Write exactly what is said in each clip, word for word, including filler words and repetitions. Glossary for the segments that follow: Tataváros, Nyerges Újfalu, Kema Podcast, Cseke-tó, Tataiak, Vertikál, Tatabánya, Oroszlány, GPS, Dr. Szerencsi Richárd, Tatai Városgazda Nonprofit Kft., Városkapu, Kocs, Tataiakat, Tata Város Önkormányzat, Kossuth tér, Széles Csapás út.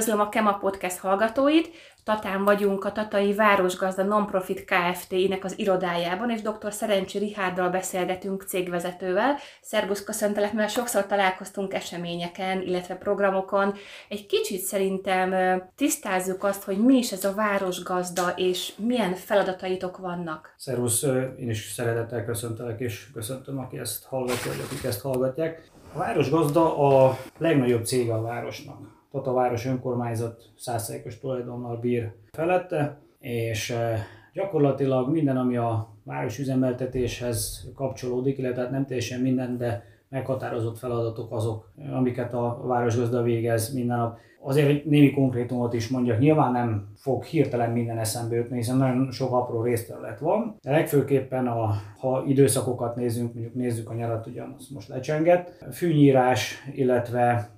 Üdvözlöm a Kema Podcast hallgatóit! Tatán vagyunk a Tatai Városgazda Nonprofit Kft-nek az irodájában, és doktor Szerencsi Richárddal beszélgetünk cégvezetővel. Szerbusz, köszöntelek, mert sokszor találkoztunk eseményeken, illetve programokon. Egy kicsit szerintem tisztázzuk azt, hogy mi is ez a városgazda, és milyen feladataitok vannak. Szerbusz, én is szeretettel köszöntelek, és köszöntöm, aki ezt hallgatja, vagy akik ezt hallgatják. A Városgazda a legnagyobb cége a városnak. Tata Város Önkormányzat száz százalékos tulajdonnal bír felette, és gyakorlatilag minden, ami a város üzemeltetéshez kapcsolódik, illetve nem teljesen minden, de meghatározott feladatok azok, amiket a városgazda végez minden nap. Azért, hogy némi konkrétumot is mondjak, nyilván nem fog hirtelen minden eszembe jutni, hiszen nagyon sok apró részterület van, de legfőképpen, a, ha időszakokat nézzünk, mondjuk nézzük a nyarat, ugyanaz most lecsengett, fűnyírás, illetve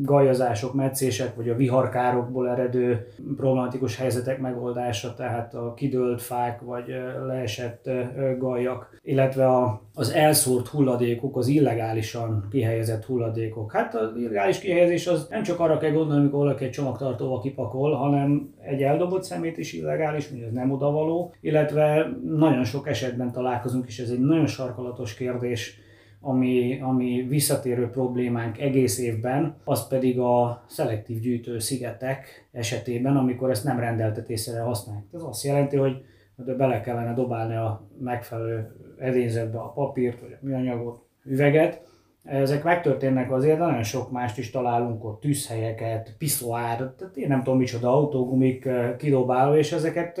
gajazások, metszések, vagy a viharkárokból eredő problematikus helyzetek megoldása, tehát a kidőlt fák, vagy leesett gajak, illetve a, az elszórt hulladékok, az illegálisan kihelyezett hulladékok. Hát az illegális kihelyezés az nem csak arra kell gondolni, amikor valaki egy csomagtartóval kipakol, hanem egy eldobott szemét is illegális, ugye ez nem odavaló, illetve nagyon sok esetben találkozunk, és ez egy nagyon sarkalatos kérdés, ami, ami visszatérő problémánk egész évben, az pedig a szelektív gyűjtő szigetek esetében, amikor ezt nem rendeltetésre használják. Ez azt jelenti, hogy bele kellene dobálni a megfelelő edényzetbe a papírt, vagy a műanyagot, üveget. Ezek megtörténnek azért, de nagyon sok mást is találunk ott, tűzhelyeket, piszoár, tehát én nem tudom micsoda, autógumik kidobálva, és ezeket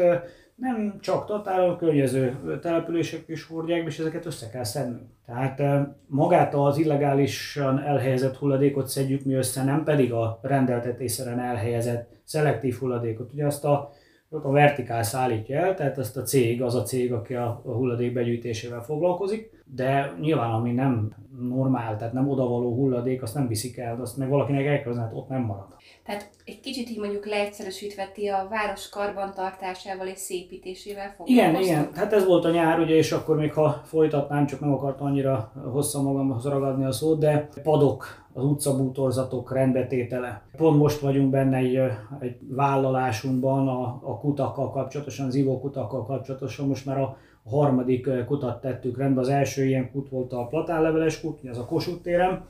nem csak Tatán, környező települések is hordják, és ezeket össze kell szednünk. Tehát magát az illegálisan elhelyezett hulladékot szedjük mi össze, nem pedig a rendeltetésszerűen elhelyezett szelektív hulladékot. Ugye azt a, a Vertikál szállítja el, tehát ezt a cég, az a cég, aki a hulladék begyűjtésével foglalkozik, de nyilván ami nem normál, tehát nem odavaló hulladék, azt nem viszik el, azt meg valakinek elközni, hát ott nem marad. Tehát egy kicsit így mondjuk leegyszerűsítve, ti a város karbantartásával és szépítésével foglalkoztok? Igen, igen. Hát ez volt a nyár, ugye, és akkor még ha folytatnám, csak nem akartam annyira hosszan magamhoz ragadni a szót, de padok, az utcabútorzatok rendbetétele. Pont most vagyunk benne egy, egy vállalásunkban a, a kutakkal kapcsolatosan, az ivókutakkal kapcsolatosan, most már a A harmadik kutat tettük rendbe, az első ilyen kut volt a platánleveles kút, ez a Kossuth téren.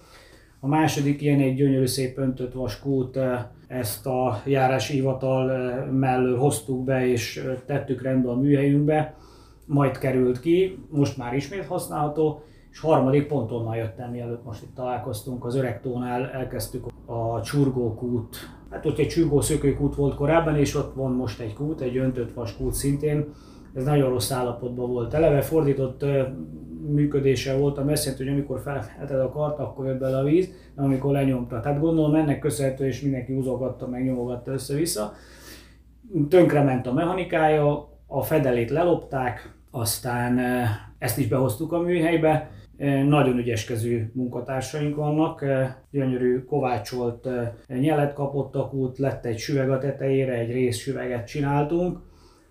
A második ilyen egy gyönyörű szép öntött vaskút, ezt a járási hivatal mellől hoztuk be és tettük rendbe a műhelyünkbe, majd került ki, most már ismét használható, és harmadik ponton már jöttem, mielőtt most itt találkoztunk, az Öregtónál elkezdtük a csurgókút. Hát ott egy csurgószökőkút volt korábban, és ott van most egy kút, egy öntött vaskút szintén. Ez nagyon rossz állapotban volt. Eleve fordított működése volt, ami azt jelenti, hogy amikor felemelted a kart, akkor jött bele a víz, de amikor lenyomta. Tehát gondolom ennek köszönhető, és mindenki húzogatta, meg nyomogatta össze-vissza. Tönkrement a mechanikája, a fedelét lelopták, aztán ezt is behoztuk a műhelybe. Nagyon ügyeskező munkatársaink vannak, gyönyörű kovácsolt nyelet kapott a kút, lett egy süveg a tetejére, egy részsüveget csináltunk.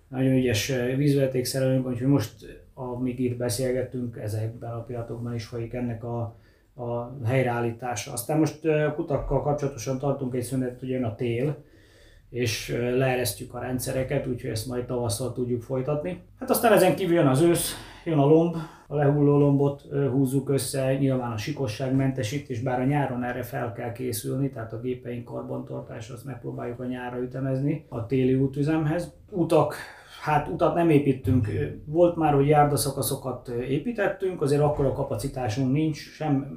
Nagyon ügyes vízvezetékszerelőnk, úgyhogy most, amíg itt beszélgettünk, ezekben a pillanatokban is folyik ennek a, a helyreállítása. Aztán most a kutakkal kapcsolatosan tartunk egy szünet, hogy jön a tél, és leeresztjük a rendszereket, úgyhogy ezt majd tavasszal tudjuk folytatni. Hát aztán ezen kívül jön az ősz, jön a lomb, a lehulló lombot húzzuk össze, nyilván a sikosságmentesítés, bár a nyáron erre fel kell készülni, tehát a gépeink karbantartása, azt megpróbáljuk a nyárra ütemezni a téli útüzemhez. Utak, hát utat nem építünk, volt már, hogy járdaszakaszokat építettünk, azért akkora kapacitásunk nincs, sem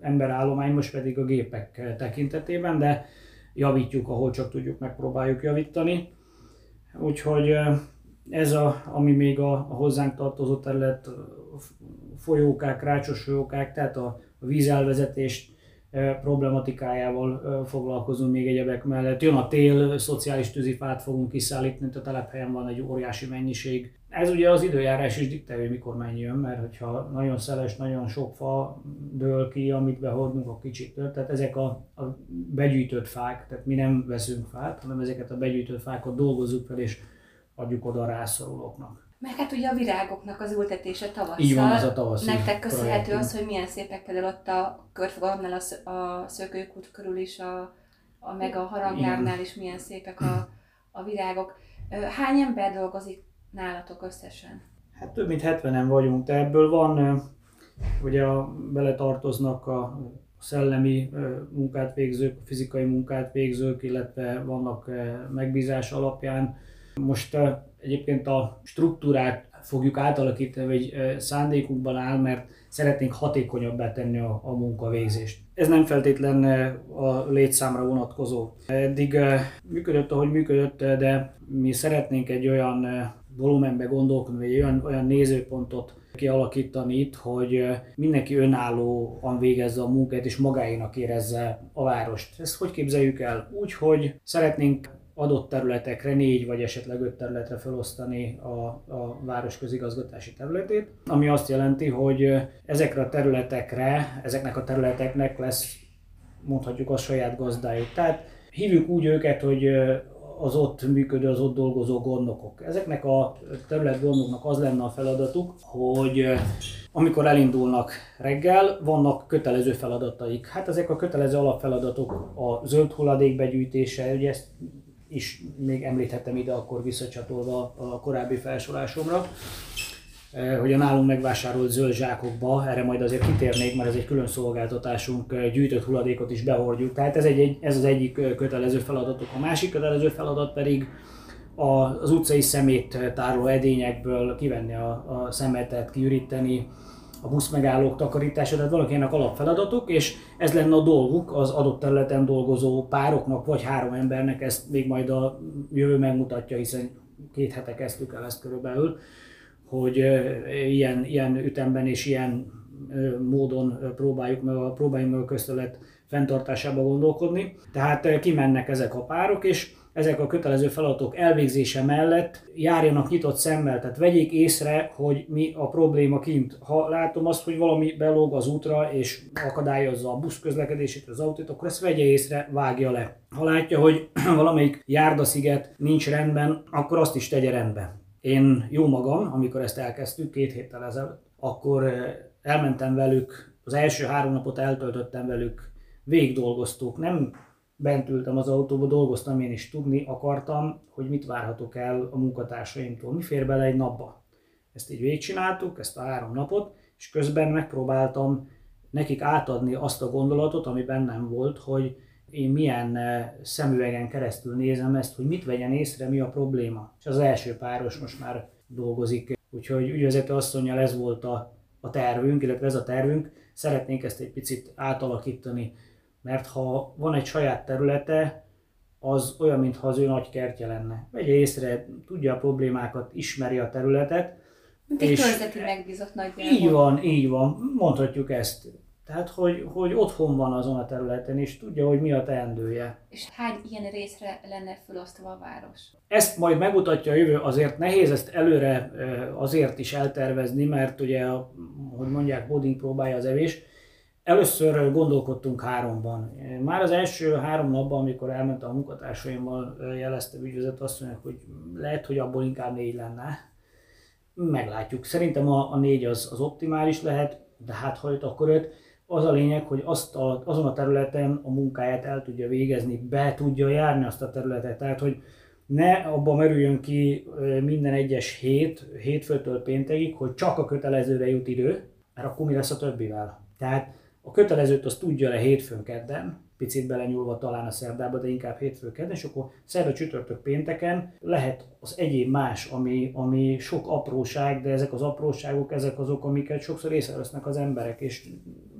emberállomány, most pedig a gépek tekintetében, de javítjuk, ahol csak tudjuk, megpróbáljuk javítani. Úgyhogy ez, a, ami még a, a hozzánk tartozó terület, folyókák, rácsos folyókák, tehát a, a vízelvezetés e, problematikájával e, foglalkozunk még egyebek mellett. Jön a tél, szociális tűzifát fogunk kiszállítani, a telephelyen van egy óriási mennyiség. Ez ugye az időjárás is diktálja, hogy mikor mennyi jön, mert hogyha nagyon szeles, nagyon sok fa dől ki, amit behordunk, a kicsit tört. Tehát ezek a, a begyűjtött fák, tehát mi nem veszünk fát, hanem ezeket a begyűjtött fákat dolgozzuk fel, és adjuk oda a rászorulóknak. Meg hát ugye a virágoknak az ültetése tavasszal. Így van, az a tavaszi nektek köszönhető projektünk. Az, hogy milyen szépek például ott a körforgalomnál a szökőkút körül is a a, meg a haranglárnál is milyen szépek a, a virágok. Hány ember dolgozik nálatok összesen? Hát több mint hetvenen vagyunk, tehát ebből van, ugye a, beletartoznak a szellemi munkát végzők, fizikai munkát végzők, illetve vannak megbízás alapján. Most egyébként a struktúrát fogjuk átalakítani, vagy szándékunkban áll, mert szeretnénk hatékonyabbá tenni a, a munkavégzést. Ez nem feltétlen a létszámra vonatkozó. Eddig működött, ahogy működött, de mi szeretnénk egy olyan volumenbe gondolkodni, vagy olyan, olyan nézőpontot kialakítani itt, hogy mindenki önállóan végezze a munkát, és magáénak érezze a várost. Ezt hogy képzeljük el? Úgy, hogy szeretnénk adott területekre, négy vagy esetleg öt területre felosztani a, a város közigazgatási területét, ami azt jelenti, hogy ezekre a területekre, ezeknek a területeknek lesz, mondhatjuk, a saját gazdájuk. Tehát hívjuk úgy őket, hogy az ott működő, az ott dolgozó gondnokok. Ezeknek a terület gondnoknak az lenne a feladatuk, hogy amikor elindulnak reggel, vannak kötelező feladataik. Hát ezek a kötelező alapfeladatok a zöld hulladék begyűjtése, ugye ezt is még említhetem ide, akkor visszacsatolva a korábbi felsorásomra, hogy a nálunk megvásárolt zöld zsákokba, erre majd azért kitérnék, mert ez egy külön szolgáltatásunk, gyűjtött hulladékot is behordjuk. Tehát ez, egy, ez az egyik kötelező feladatok. A másik kötelező feladat pedig az utcai szeméttároló edényekből kivenni a, a szemetet, kiüríteni, a buszmegállók takarítása, tehát valakinek alapfeladatok, és ez lenne a dolguk az adott területen dolgozó pároknak, vagy három embernek, ezt még majd a jövő megmutatja, hiszen két hete kezdtük el ezt körülbelül, hogy ilyen, ilyen ütemben és ilyen módon próbáljuk meg a, próbáljuk meg a közterület fenntartásába gondolkodni. Tehát kimennek ezek a párok, és ezek a kötelező feladatok elvégzése mellett járjanak nyitott szemmel, tehát vegyék észre, hogy mi a probléma kint. Ha látom azt, hogy valami belóg az útra és akadályozza a busz közlekedését, az autót, akkor ezt vegye észre, vágja le. Ha látja, hogy valamelyik járdasziget nincs rendben, akkor azt is tegye rendbe. Én jó magam, amikor ezt elkezdtük két héttel ezelőtt, akkor elmentem velük, az első három napot eltöltöttem velük, végig dolgoztuk, nem bent ültem az autóba, dolgoztam én is, tudni akartam, hogy mit várhatok el a munkatársaimtól, mi fér bele egy napba. Ezt így végigcsináltuk, ezt a három napot, és közben megpróbáltam nekik átadni azt a gondolatot, ami bennem volt, hogy én milyen szemüvegen keresztül nézem ezt, hogy mit vegyen észre, mi a probléma. És az első páros most már dolgozik. Úgyhogy ügyvezető asszonnyal ez volt a, a tervünk, illetve ez a tervünk, szeretnénk ezt egy picit átalakítani. Mert ha van egy saját területe, az olyan, mintha az ő nagy kertje lenne. Vegye észre, tudja a problémákat, ismeri a területet. Mint egy körzeti megbízott nagyjából. Így van, így van, mondhatjuk ezt. Tehát, hogy, hogy otthon van azon a területen, és tudja, hogy mi a teendője. És hány ilyen részre lenne felosztva a város? Ezt majd megmutatja a jövő, azért nehéz ezt előre azért is eltervezni, mert ugye, hogy mondják, boding próbálja az evés. Először gondolkodtunk háromban. Már az első három napban, amikor elmentem a munkatársaimmal, jeleztem ügyvezető asszonynak, hogy lehet, hogy abból inkább négy lenne. Meglátjuk. Szerintem a, a négy az, az optimális lehet, de hát ha öt, akkor öt. Az a lényeg, hogy azt a, azon a területen a munkáját el tudja végezni, be tudja járni azt a területet. Tehát, hogy ne abba merüljön ki minden egyes hét, hétfőtől péntekig, hogy csak a kötelezőre jut idő, mert akkor mi lesz a többivel. Tehát a kötelezőt azt tudja le hétfőn, kedden, picit belenyúlva talán a szerdába, de inkább hétfőn, kedden, és akkor szerda, csütörtök, pénteken lehet az egyéb más, ami, ami sok apróság, de ezek az apróságok, ezek azok, amiket sokszor észrevesznek az emberek, és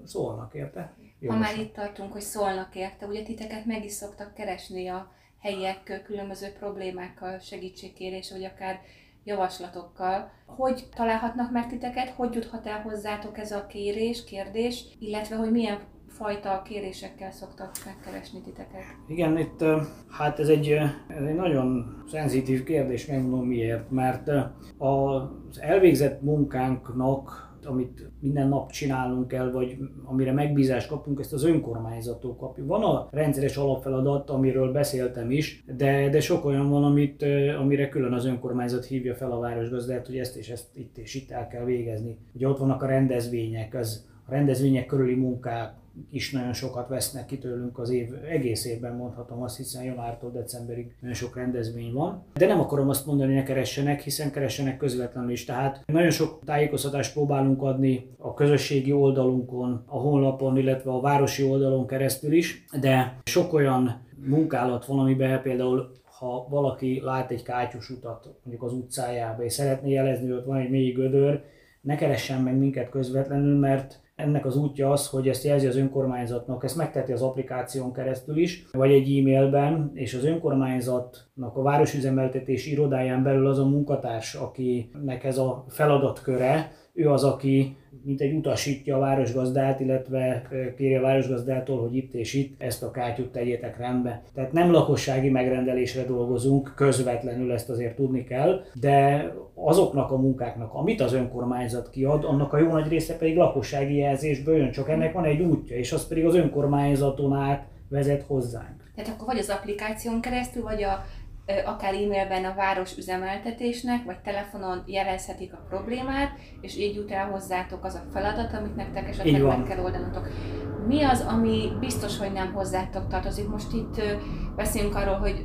szólnak érte. Jó, ha már itt tartunk, hogy szólnak érte, ugye titeket meg is szoktak keresni a helyiek különböző problémákkal, segítségkérés, vagy akár javaslatokkal. Hogy találhatnak meg titeket, hogy juthat el hozzátok ez a kérés, kérdés, illetve hogy milyen fajta kérésekkel szoktak megkeresni titeket? Igen, itt hát ez egy, ez egy nagyon szenzitív kérdés, megmondom miért, mert az elvégzett munkánknak, amit minden nap csinálnunk kell, vagy amire megbízást kapunk, ezt az önkormányzattól kapjuk. Van a rendszeres alapfeladat, amiről beszéltem is, de, de sok olyan van, amit, amire külön az önkormányzat hívja fel a városgazdát, hogy ezt és ezt itt és itt el kell végezni. Ugye ott vannak a rendezvények, az A rendezvények körüli munkák is nagyon sokat vesznek ki tőlünk az év, egész évben mondhatom azt, hiszen januártól decemberig nagyon sok rendezvény van. De nem akarom azt mondani, ne keressenek, hiszen keressenek közvetlenül is. Tehát nagyon sok tájékoztatást próbálunk adni a közösségi oldalunkon, a honlapon, illetve a városi oldalon keresztül is, de sok olyan munkálat van, amiben például ha valaki lát egy kátyus utat mondjuk az utcájába, és szeretné jelezni, hogy ott van egy mély gödör, ne keressen meg minket közvetlenül, mert ennek az útja az, hogy ezt jelzi az önkormányzatnak, ezt megteheti az applikáción keresztül is, vagy egy e-mailben, és az önkormányzatnak a városüzemeltetési irodáján belül az a munkatárs, akinek ez a feladatköre, ő az, aki mint egy utasítja a városgazdát, illetve kéri a városgazdától, hogy itt és itt ezt a kátyút tegyétek rendbe. Tehát nem lakossági megrendelésre dolgozunk, közvetlenül ezt azért tudni kell, de azoknak a munkáknak, amit az önkormányzat kiad, annak a jó nagy része pedig lakossági jelzésből jön, csak ennek van egy útja, és az pedig az önkormányzaton át vezet hozzánk. Tehát akkor vagy az applikáción keresztül, vagy a akár e-mailben a város üzemeltetésnek, vagy telefonon jelezhetik a problémát, és így jut el hozzátok az a feladat, amit nektek esetleg meg kell oldanatok. Mi az, ami biztos, hogy nem hozzátok tartozik? Most itt beszélünk arról, hogy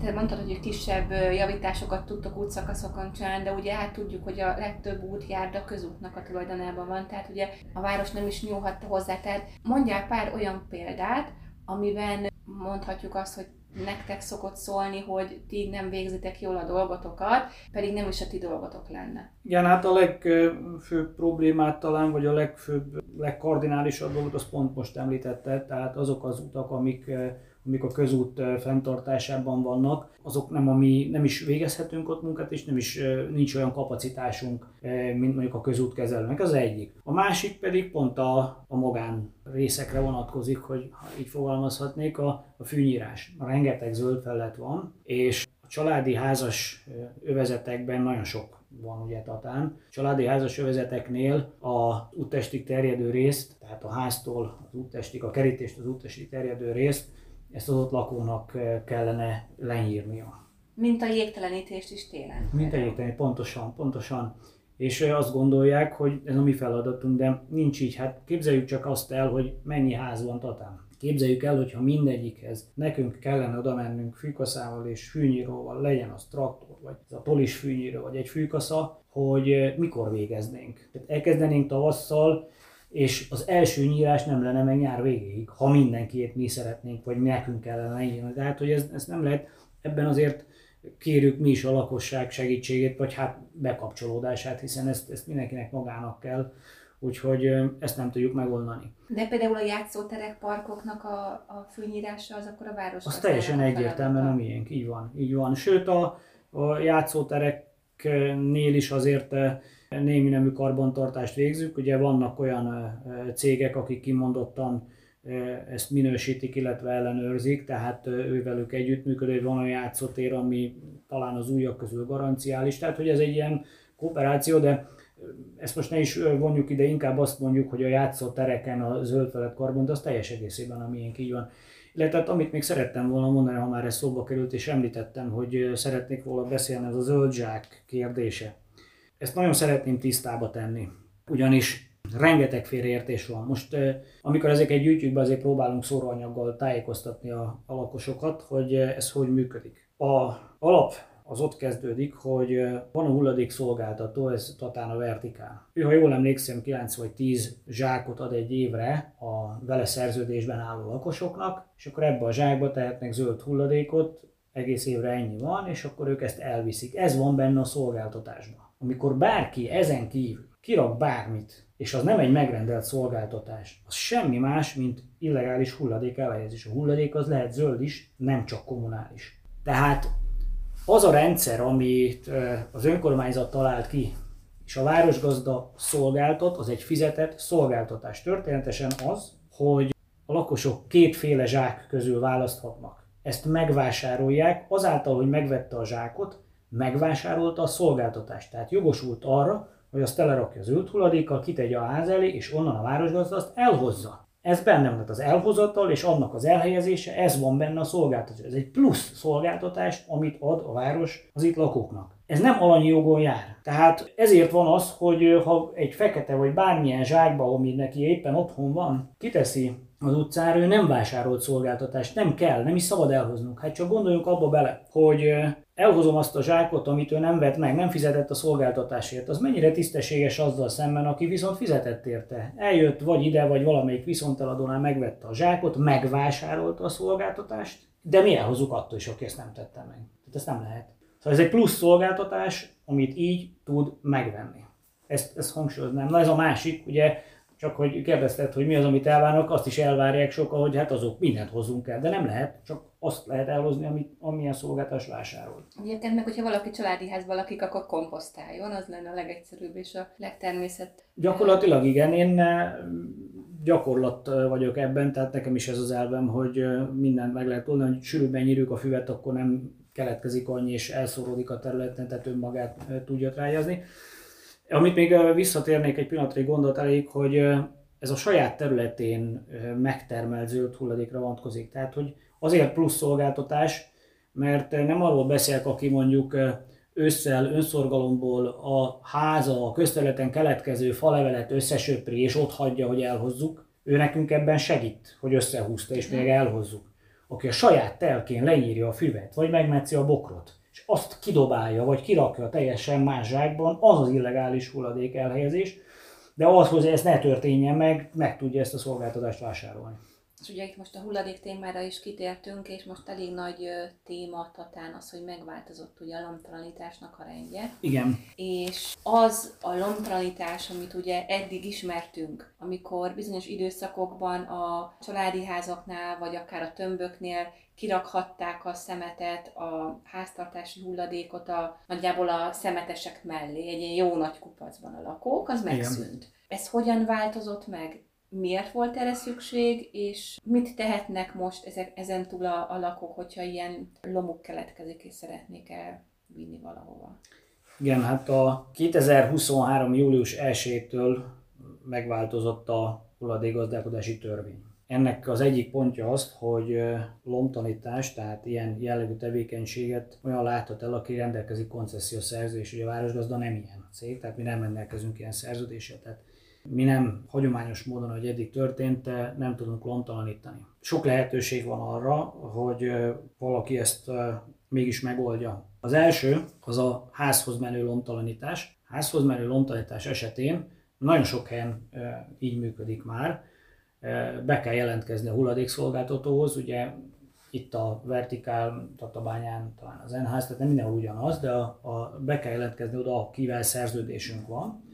te mondtad, hogy kisebb javításokat tudtok útszakaszokon csinálni, de ugye hát tudjuk, hogy a legtöbb útjárda közútnak a tulajdonában van, tehát ugye a város nem is nyúlhatta hozzá. Tehát mondjál pár olyan példát, amiben mondhatjuk azt, hogy nektek szokott szólni, hogy ti nem végzitek jól a dolgotokat, pedig nem is a ti dolgotok lenne. Igen, hát a legfőbb problémát talán, vagy a legfőbb, legkardinálisabb dolgot, az pont most említette, tehát azok az utak, amik, amik a közút fenntartásában vannak, azok nem, ami, nem is végezhetünk ott munkát, és nem is, nincs olyan kapacitásunk, mint mondjuk a közútkezelőnek, az egyik. A másik pedig pont a, a magán részekre vonatkozik, hogy ha így fogalmazhatnék, a, a fűnyírás. Rengeteg zöld felület van, és a családi házas övezetekben nagyon sok van ugye Tatán. A családi házas övezeteknél a úttestig terjedő részt, tehát a háztól az úttestig, a kerítést az úttestig terjedő részt, ezt az ott lakónak kellene lenyírnia. Mint a jégtelenítést is télen. Mint a jégtelenítést, pontosan, pontosan. És azt gondolják, hogy ez a mi feladatunk, de nincs így. Hát képzeljük csak azt el, hogy mennyi ház van Tatán. Képzeljük el, hogyha mindegyikhez nekünk kellene oda mennünk fűkaszával és fűnyíróval, legyen az traktor, vagy az a tolis fűnyíró, vagy egy fűkasza, hogy mikor végeznénk. Tehát elkezdenénk tavasszal, és az első nyírás nem lenne meg nyár végéig, ha mindenkiét mi szeretnénk, vagy nekünk kellene írni. Tehát, hogy ez, ez nem lehet, ebben azért kérjük mi is a lakosság segítségét, vagy hát bekapcsolódását, hiszen ezt, ezt mindenkinek magának kell, úgyhogy ezt nem tudjuk megoldani. De például a játszóterek, parkoknak a, a fűnyírása az akkor a város. Az teljesen egyértelműen a miénk, így van, így van. Sőt, a, a játszótereknél is azért némi nemű karbantartást végzünk. Ugye vannak olyan cégek, akik kimondottan ezt minősítik, illetve ellenőrzik, tehát ővelük együttműködő, van olyan játszótér, ami talán az újak közül garanciális, tehát hogy ez egy ilyen kooperáció, de ezt most ne is vonjuk ide, inkább azt mondjuk, hogy a játszótereken a zöld felület karbont, az teljes egészében a miénk, így van. Illetve amit még szerettem volna mondani, ha már ez szóba került, és említettem, hogy szeretnék volna beszélni, ez a zöld zsák kérdése. Ezt nagyon szeretném tisztába tenni, ugyanis rengeteg félreértés van. Most, amikor ezeket gyűjtjük be, azért próbálunk szóróanyaggal tájékoztatni a, a lakosokat, hogy ez hogy működik. A alap az ott kezdődik, hogy van a hulladékszolgáltató, ez Tatán a Vertikál. Ő, ha jól emlékszem, kilenc vagy tíz zsákot ad egy évre a vele szerződésben álló lakosoknak, és akkor ebbe a zsákba tehetnek zöld hulladékot, egész évre ennyi van, és akkor ők ezt elviszik. Ez van benne a szolgáltatásban. Amikor bárki ezen kívül kirak bármit, és az nem egy megrendelt szolgáltatás, az semmi más, mint illegális hulladék elhelyezés. A hulladék az lehet zöld is, nem csak kommunális. Tehát az a rendszer, amit az önkormányzat talált ki, és a városgazda szolgáltat, az egy fizetett szolgáltatás. Történetesen az, hogy a lakosok kétféle zsák közül választhatnak. Ezt megvásárolják, azáltal, hogy megvette a zsákot, megvásárolta a szolgáltatást, tehát jogosult arra, hogy azt telerakja zöld hulladékkal, kitegye a ház elé, és onnan a városgazda azt elhozza. Ez benne van, az elhozatal és annak az elhelyezése, ez van benne a szolgáltatás. Ez egy plusz szolgáltatás, amit ad a város az itt lakóknak. ez nem alanyi jogon jár. Tehát ezért van az, hogy ha egy fekete vagy bármilyen zsákba, ami neki éppen otthon van, kiteszi az utcára, ő nem vásárolt szolgáltatást, nem kell, nem is szabad elhoznunk. Hát csak gondoljunk abba bele, hogy elhozom azt a zsákot, amit ő nem vett meg, nem fizetett a szolgáltatásért. Az mennyire tisztességes azzal szemben, aki viszont fizetett érte. Eljött vagy ide, vagy valamelyik viszonteladónál megvette a zsákot, megvásárolta a szolgáltatást, de mi elhozzuk attól is, aki ezt nem tette meg. Tehát ezt nem lehet. Szóval ez egy plusz szolgáltatás, amit így tud megvenni. Ezt, ezt hangsúlyoznám. Na ez a másik, ugye, csak hogy kérdezted, hogy mi az, amit elvárnak, azt is elvárják sokan, hogy hát azok mindent hozzunk el, de nem lehet, csak azt lehet elhozni, amit, amilyen szolgáltatás vásárol. Egyébként meg, hogyha valaki családi házban lakik, akkor komposztáljon, az lenne a legegyszerűbb és a legtermészet. Gyakorlatilag igen, én gyakorlat vagyok ebben, tehát nekem is ez az elvem, hogy mindent meg lehet tudni, hogy sűrűbben nyírjuk a füvet, akkor nem keletkezik annyi és elszóródik a területen, tehát önmagát tudja trágyazni. Amit még visszatérnék egy pillanatra egy gondolat elég, hogy ez a saját területén megtermelt zöld hulladékra vonatkozik. Tehát, hogy azért plusz szolgáltatás, mert nem arról beszélek, aki mondjuk ősszel önszorgalomból a háza, a közterületen keletkező falevelet összesöpri és ott hagyja, hogy elhozzuk. Ő nekünk ebben segít, hogy összehúzta és még elhozzuk. Aki a saját telkén leírja a füvet, vagy megmetszi a bokrot, és azt kidobálja, vagy kirakja teljesen más zsákban, az az illegális hulladék elhelyezés, de ahhoz, hogy ez ne történjen meg, meg tudja ezt a szolgáltatást vásárolni. És ugye itt most a hulladék témára is kitértünk, és most elég nagy téma Tatán az, hogy megváltozott ugye a lomtalanításnak a rendje. Igen. És az a lomtalanítás, amit ugye eddig ismertünk, amikor bizonyos időszakokban a családi házaknál, vagy akár a tömböknél kirakhatták a szemetet, a háztartási hulladékot a, nagyjából a szemetesek mellé, egy ilyen jó nagy kupacban a lakók, az megszűnt. Igen. Ez hogyan változott meg? Miért volt erre szükség, és mit tehetnek most ezek, ezen túl a, a lakók, hogyha ilyen lomuk keletkezik, és szeretnék elvinni valahova? Igen, hát a kétezer-huszonhárom. július elsejétől megváltozott a hulladékgazdálkodási törvény. Ennek az egyik pontja az, hogy lomtalanítás, tehát ilyen jellegű tevékenységet olyan láthat el, aki rendelkezik koncessziós szerződés, ugye a Városgazda nem ilyen cég, tehát mi nem rendelkezünk ilyen szerződéssel. Tehát mi nem hagyományos módon, hogy eddig történt, nem tudunk lomtalanítani. Sok lehetőség van arra, hogy valaki ezt mégis megoldja. Az első az a házhoz menő lomtalanítás. A házhoz menő lomtalanítás esetén nagyon sok helyen így működik már. Be kell jelentkezni a hulladékszolgáltatóhoz, ugye itt a Vertikál, Tatabányán, talán az en ház, tehát nem mindenhol ugyanaz, de a, a, be kell jelentkezni oda, akivel szerződésünk van,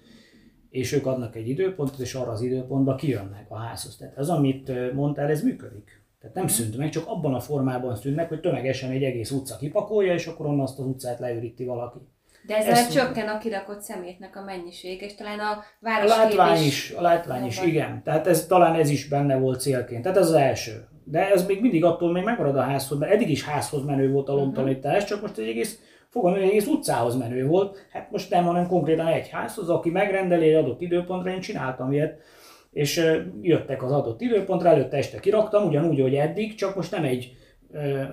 és ők adnak egy időpontot, és arra az időpontban kijönnek a házhoz. Tehát az, amit mondtál, ez működik. Tehát nem szűnt meg, csak abban a formában szűnt meg, hogy tömegesen egy egész utca kipakolja, és akkor onnan azt az utcát leüríti valaki. De ezzel Ezt csökken a kirakott szemétnek a mennyiség, és talán a városkép látvány is. A látvány is, igen. Tehát ez, talán ez is benne volt célként. Tehát ez az első. De ez még mindig attól még megmarad a házhoz, mert eddig is házhoz menő volt a lomtalanítás, csak most egy egész Fogom, hogy egész utcához menő volt, hát most nem, hanem konkrétan egy házhoz, aki megrendeli egy adott időpontra, én csináltam ilyet, és jöttek az adott időpontra, előtte este kiraktam, ugyanúgy, hogy eddig, csak most nem egy,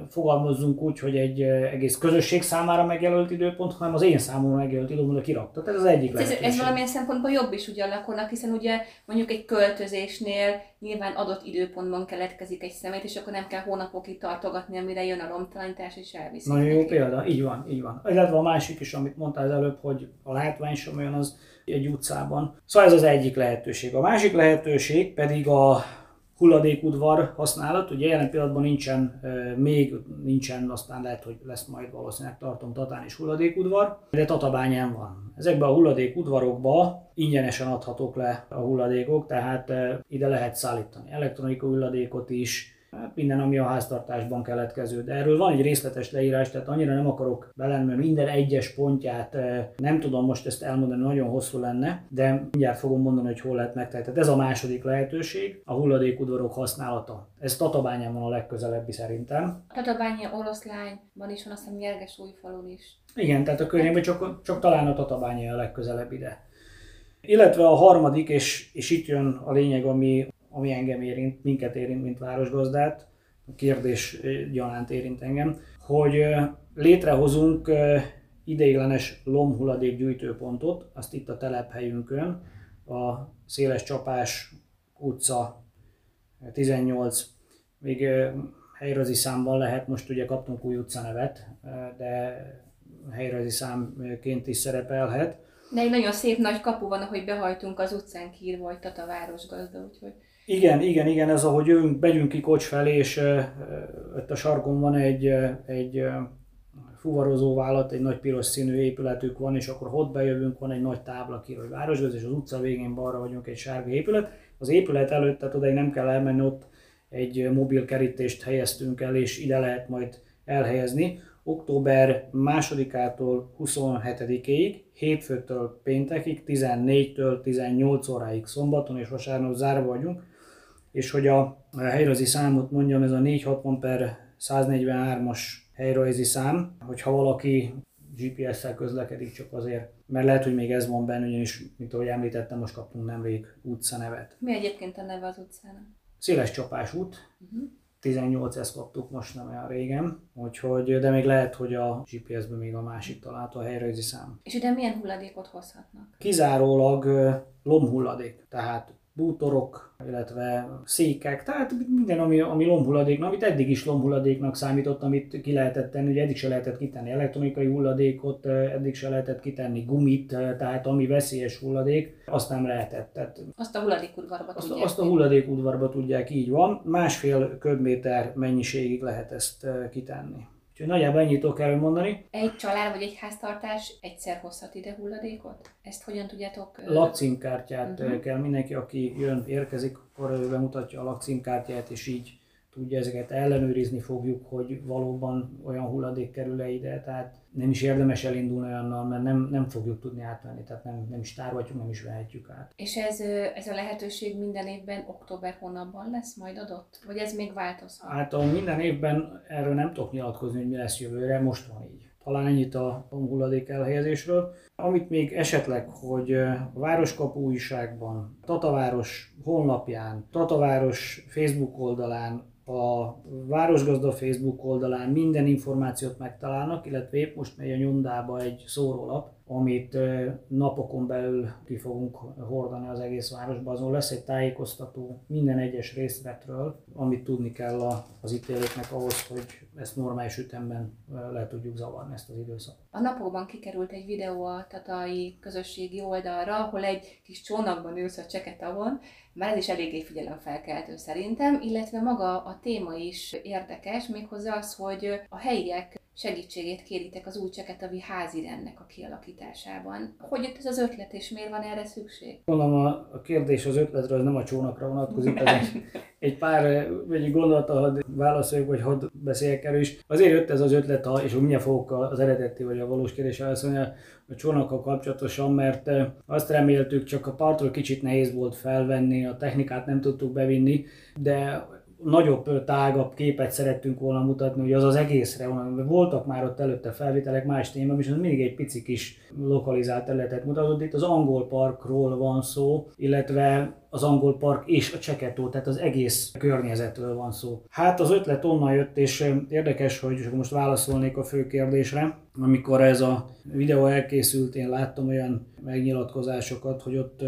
fogalmazzunk úgy, hogy egy egész közösség számára megjelölt időpont, hanem az én számomra megjelölt időpontra kirakta. Tehát ez az egyik lehetőség. Ez, ez valamilyen szempontból jobb is ugye a lakónak, hiszen ugye mondjuk egy költözésnél nyilván adott időpontban keletkezik egy szemét, és akkor nem kell hónapokig tartogatni, amire jön a lomtalanítás és elviszik. Nagyon jó példa, így van, így van. Illetve a másik is, amit mondtál az előbb, hogy a látvány sem olyan az egy utcában. Szóval ez az egyik lehetőség. A másik lehetőség pedig a hulladékudvar használat, ugye jelen pillanatban nincsen, euh, még nincsen, aztán lehet, hogy lesz majd valószínűleg tartom Tatán is hulladékudvar, de Tatabányán van. Ezekben a hulladékudvarokban ingyenesen adhatók le a hulladékok, tehát euh, ide lehet szállítani elektronikai hulladékot is, hát minden, ami a háztartásban keletkező. De erről van egy részletes leírás, tehát annyira nem akarok belenni, mert minden egyes pontját nem tudom most ezt elmondani, nagyon hosszú lenne, de mindjárt fogom mondani, hogy hol lehet megtenni. Tehát ez a második lehetőség, a hulladékudvarok használata. Ez Tatabányán van a legközelebbi szerintem. Tatabánya, Oroszlányban is van, azt hiszem Nyerges Újfalun is. Igen, tehát a környékben csak, csak talán a Tatabánya a legközelebb ide. Illetve a harmadik, és, és itt jön a lényeg, ami ami engem érint, minket érint, mint városgazdát, a kérdés gyanánt érint engem, hogy létrehozunk ideiglenes lombhulladék gyűjtőpontot, azt itt a telephelyünkön, a Széles Csapás utca tizennyolc. Még helyrajzi számban lehet, most ugye kaptunk új utcanevet, de helyrajzi számként is szerepelhet. De egy nagyon szép nagy kapu van, ahogy behajtunk az utcán kiírva, hogy Tata Város gazda, úgyhogy... Igen, igen, igen, ez ahogy jövünk, megyünk ki Kocs felé, és ott a sarkon van egy, egy fuvarozó vállalat, egy nagy piros színű épületük van, és akkor ott bejövünk, van egy nagy tábla kiírva, hogy Városgazda, és az utca végén balra vagyunk egy sárga épület. Az épület előtt, tehát odaig nem kell elmenni, ott egy mobil kerítést helyeztünk el, és ide lehet majd elhelyezni. Október másodikától huszonhetedikéig, hétfőtől péntekig, tizennégytől tizennyolc óráig, szombaton és vasárnap zárva vagyunk. És hogy a helyrajzi számot mondjam, ez a négyszázhatvan per száznegyvenhármas helyrajzi szám, hogyha valaki gé pé es-szel közlekedik csak azért. Mert lehet, hogy még ez van benne, ugyanis, mint ahogy említettem, most kaptunk nemrég utcanevet. Mi egyébként a neve az utcának? Széles Csapás út. Uh-huh. tizennyolc, ezt kaptuk most nem olyan régen, úgyhogy, de még lehet, hogy a gé pé es-ben még a másik találta a helyrajzi szám. És ide milyen hulladékot hozhatnak? Kizárólag lombhulladék, tehát bútorok, illetve székek, tehát minden, ami, ami lombhulladék, amit eddig is lombhulladéknak számított, amit ki lehetett tenni, ugye eddig se lehetett kitenni elektronikai hulladékot, eddig se lehetett kitenni gumit, tehát ami veszélyes hulladék, azt nem lehetett. Tehát azt a hulladékudvarba azt, tudják. Azt a hulladékudvarba tudják, így van. Másfél köbméter mennyiségig lehet ezt kitenni. Úgyhogy nagyjából ennyit tudok elmondani. Egy család vagy egy háztartás egyszer hozhat ide hulladékot? Ezt hogyan tudjátok? Lakcímkártyát uh-huh. kell mindenki, aki jön, érkezik, akkor bemutatja a lakcímkártyát, és így tudja, ezeket ellenőrizni fogjuk, hogy valóban olyan hulladék kerül-e ide. Tehát nem is érdemes elindulni olyannal, mert nem, nem fogjuk tudni átvenni, tehát nem, nem is tároljuk, nem is vehetjük át. És ez, ez a lehetőség minden évben október hónapban lesz majd adott? Vagy ez még változhat? Hát a minden évben erről nem tudok nyilatkozni, hogy mi lesz jövőre, most van így. Talán ennyit a hulladék elhelyezésről. Amit még esetleg, hogy a Városkapu újságban, Tataváros honlapján, Tataváros Facebook oldalán, a Városgazda Facebook oldalán minden információt megtalálnak, illetve épp most megy a nyomdába egy szórólap, amit napokon belül ki fogunk hordani az egész városba. Azon lesz egy tájékoztató minden egyes részletről, amit tudni kell az ítélőknek ahhoz, hogy ezt normális ütemben le tudjuk zavarni, ezt az időszakot. A napokban kikerült egy videó a tatai közösségi oldalra, ahol egy kis csónakban ülsz a Cseke-tavon, már ez is eléggé figyelemfelkeltő szerintem, illetve maga a téma is érdekes, méghozzá az, hogy a helyiek segítségét kéritek az új cseke-tavi házirendnek a kialakításában. Hogy jött ez az ötlet, és miért van erre szükség? Gondolom a kérdés az ötletről, az nem a csónakra vonatkozik, az egy, egy pár egy gondolata, hadd válaszoljuk, vagy hadd beszéljek erről is. Azért jött ez az ötlet, és mindjárt fogok az eredeti vagy a valós kérdésre válaszolni a csónakkal kapcsolatosan, mert azt reméltük, csak a partról kicsit nehéz volt felvenni, a technikát nem tudtuk bevinni, de nagyobb, tágabb képet szerettünk volna mutatni, hogy az az egészre, voltak már ott előtte felvételek más témában, és az mindig egy pici kis lokalizált területet mutatott. Itt az angol parkról van szó, illetve az angol park és a Cseke-tó, tehát az egész környezetről van szó. Hát az ötlet onnan jött, és érdekes, hogy most válaszolnék a fő kérdésre. Amikor ez a videó elkészült, én láttam olyan megnyilatkozásokat, hogy ott,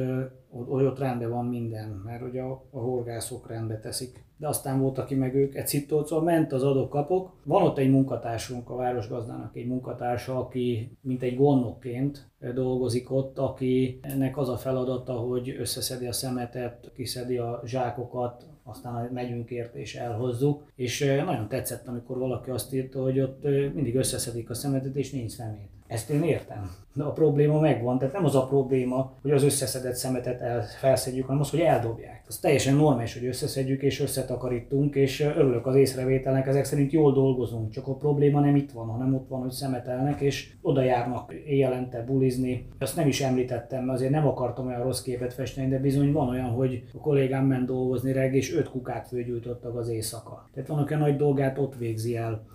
hogy ott rendben van minden, mert ugye a, a horgászok rendbe teszik. De aztán volt, aki meg ők egy cittolcol, ment az adok-kapok. Van ott egy munkatársunk, a Városgazdának egy munkatársa, aki mint egy gondnokként dolgozik ott, akinek az a feladata, hogy összeszedi a szemetet, kiszedi a zsákokat, aztán megyünk ért és elhozzuk. És nagyon tetszett, amikor valaki azt írta, hogy ott mindig összeszedik a szemetet és nincs szemét. Ezt én értem. De a probléma megvan, tehát nem az a probléma, hogy az összeszedett szemetet el, felszedjük, hanem az, hogy eldobják. Az teljesen normális, hogy összeszedjük és összetakarítunk, és örülök az észrevételnek, ezek szerint jól dolgozunk, csak a probléma nem itt van, hanem ott van, hogy szemetelnek, és oda járnak éjjelente bulizni. Azt nem is említettem, mert azért nem akartam olyan rossz képet festeni, de bizony van olyan, hogy a kollégám ment dolgozni reggel, és öt kukát fölgyújtottak az éjszaka. Tehát vannak olyan nagy dolgát, ott végzi el.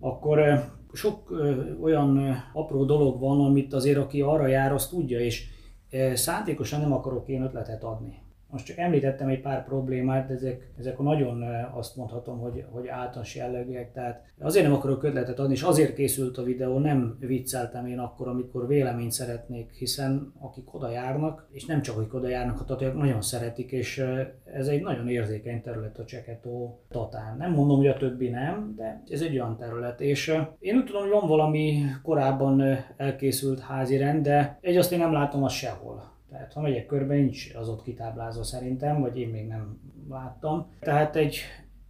Akkor sok ö, olyan ö, apró dolog van, amit azért, aki arra jár, azt tudja, és ö, szándékosan nem akarok én ötletet adni. Most csak említettem egy pár problémát, de ezek, ezek nagyon azt mondhatom, hogy, hogy általános jellegűek. Tehát azért nem akarok ötletet adni, és azért készült a videó, nem vicceltem én akkor, amikor véleményt szeretnék, hiszen akik oda járnak, és nem csak akik oda járnak, a tataiak nagyon szeretik, és ez egy nagyon érzékeny terület a Cseke-tó Tatán. Nem mondom, hogy a többi nem, de ez egy olyan terület. És én úgy tudom, hogy van valami korábban elkészült házi rend, de egy azt én nem látom, az sehol. Tehát ha megyek körbe, nincs az ott kitáblázva szerintem, vagy én még nem láttam. Tehát egy,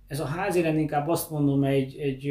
ez a házirend inkább azt mondom, egy, egy,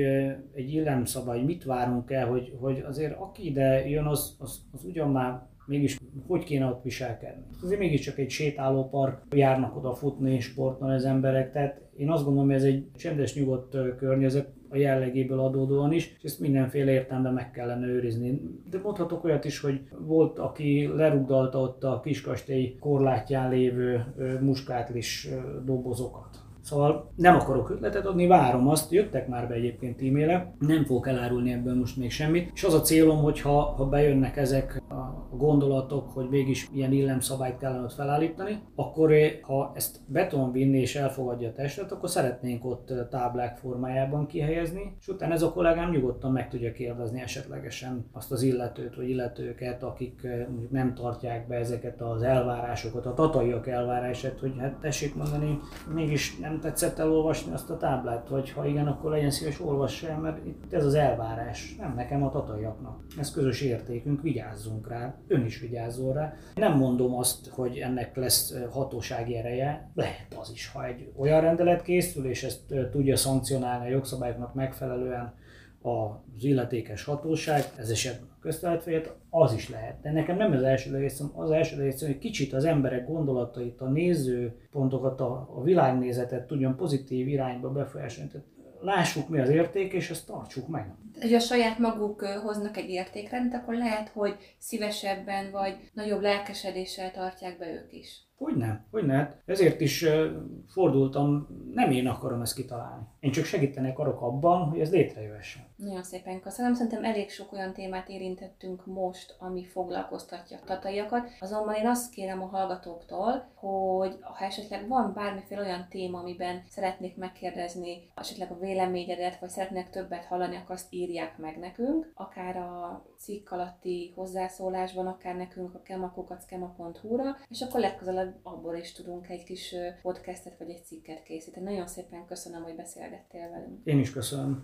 egy illemszabály, mit várunk el, hogy, hogy azért aki ide jön, az, az, az ugyan már mégis hogy kéne ott viselkedni. Azért mégiscsak egy sétálópark, járnak oda futni, sporton az emberek, tehát én azt gondolom, hogy ez egy csendes, nyugodt környezet, a jellegéből adódóan is, és ezt mindenféle értelemben meg kellene őrizni. De mondhatok olyat is, hogy volt, aki lerugdalta ott a kiskastély korlátján lévő muskátlis dobozokat. Szóval nem akarok ötletet adni, várom azt, jöttek már be egyébként e-mailek, nem fogok elárulni ebből most még semmit, és az a célom, hogy ha, ha bejönnek ezek a gondolatok, hogy mégis ilyen illemszabályt kellene ott felállítani, akkor ha ezt be tudom vinni és elfogadja a testet, akkor szeretnénk ott táblák formájában kihelyezni, és utána ez a kollégám nyugodtan meg tudja kérdezni esetlegesen azt az illetőt vagy illetőket, akik mondjuk nem tartják be ezeket az elvárásokat, a tataiak elvárását, hogy hát tessék mondani, mégis nem tetszett elolvasni azt a táblát, vagy ha igen, akkor legyen szíves, olvassa el, mert itt ez az elvárás, nem nekem, a tataiaknak. Ez közös értékünk, vigyázzunk rá, ön is vigyázzon rá. Nem mondom azt, hogy ennek lesz hatósági ereje, lehet az is, ha egy olyan rendelet készül, és ezt tudja szankcionálni a jogszabályoknak megfelelően az illetékes hatóság, ez esetben a közterületfejét, az is lehet. De nekem nem az elsődleges, az elsődleges, hogy kicsit az emberek gondolatait, a nézőpontokat, a, a világnézetet tudjon pozitív irányba befolyásolni. Tehát lássuk, mi az érték, és ezt tartsuk meg. Ha saját maguk hoznak egy értékrendet, akkor lehet, hogy szívesebben vagy nagyobb lelkesedéssel tartják be ők is. Hogyne, hogyne. Ezért is fordultam, nem én akarom ezt kitalálni. Én csak segíteni akarok abban, hogy ez létrejöhessen. Nagyon szépen köszönöm. Szerintem elég sok olyan témát érintettünk most, ami foglalkoztatja a tataiakat. Azonban én azt kérem a hallgatóktól, hogy ha esetleg van bármiféle olyan téma, amiben szeretnék megkérdezni, esetleg a véleményedet, vagy szeretnék többet hallani, akkor azt írják meg nekünk. Akár a cikk alatti hozzászólásban, akár nekünk a kema kukac kema pont hu-ra, és akkor legközelebb abból is tudunk egy kis podcastet vagy egy cikket készíteni. Nagyon szépen köszönöm, hogy beszélgettél velünk. Én is köszönöm.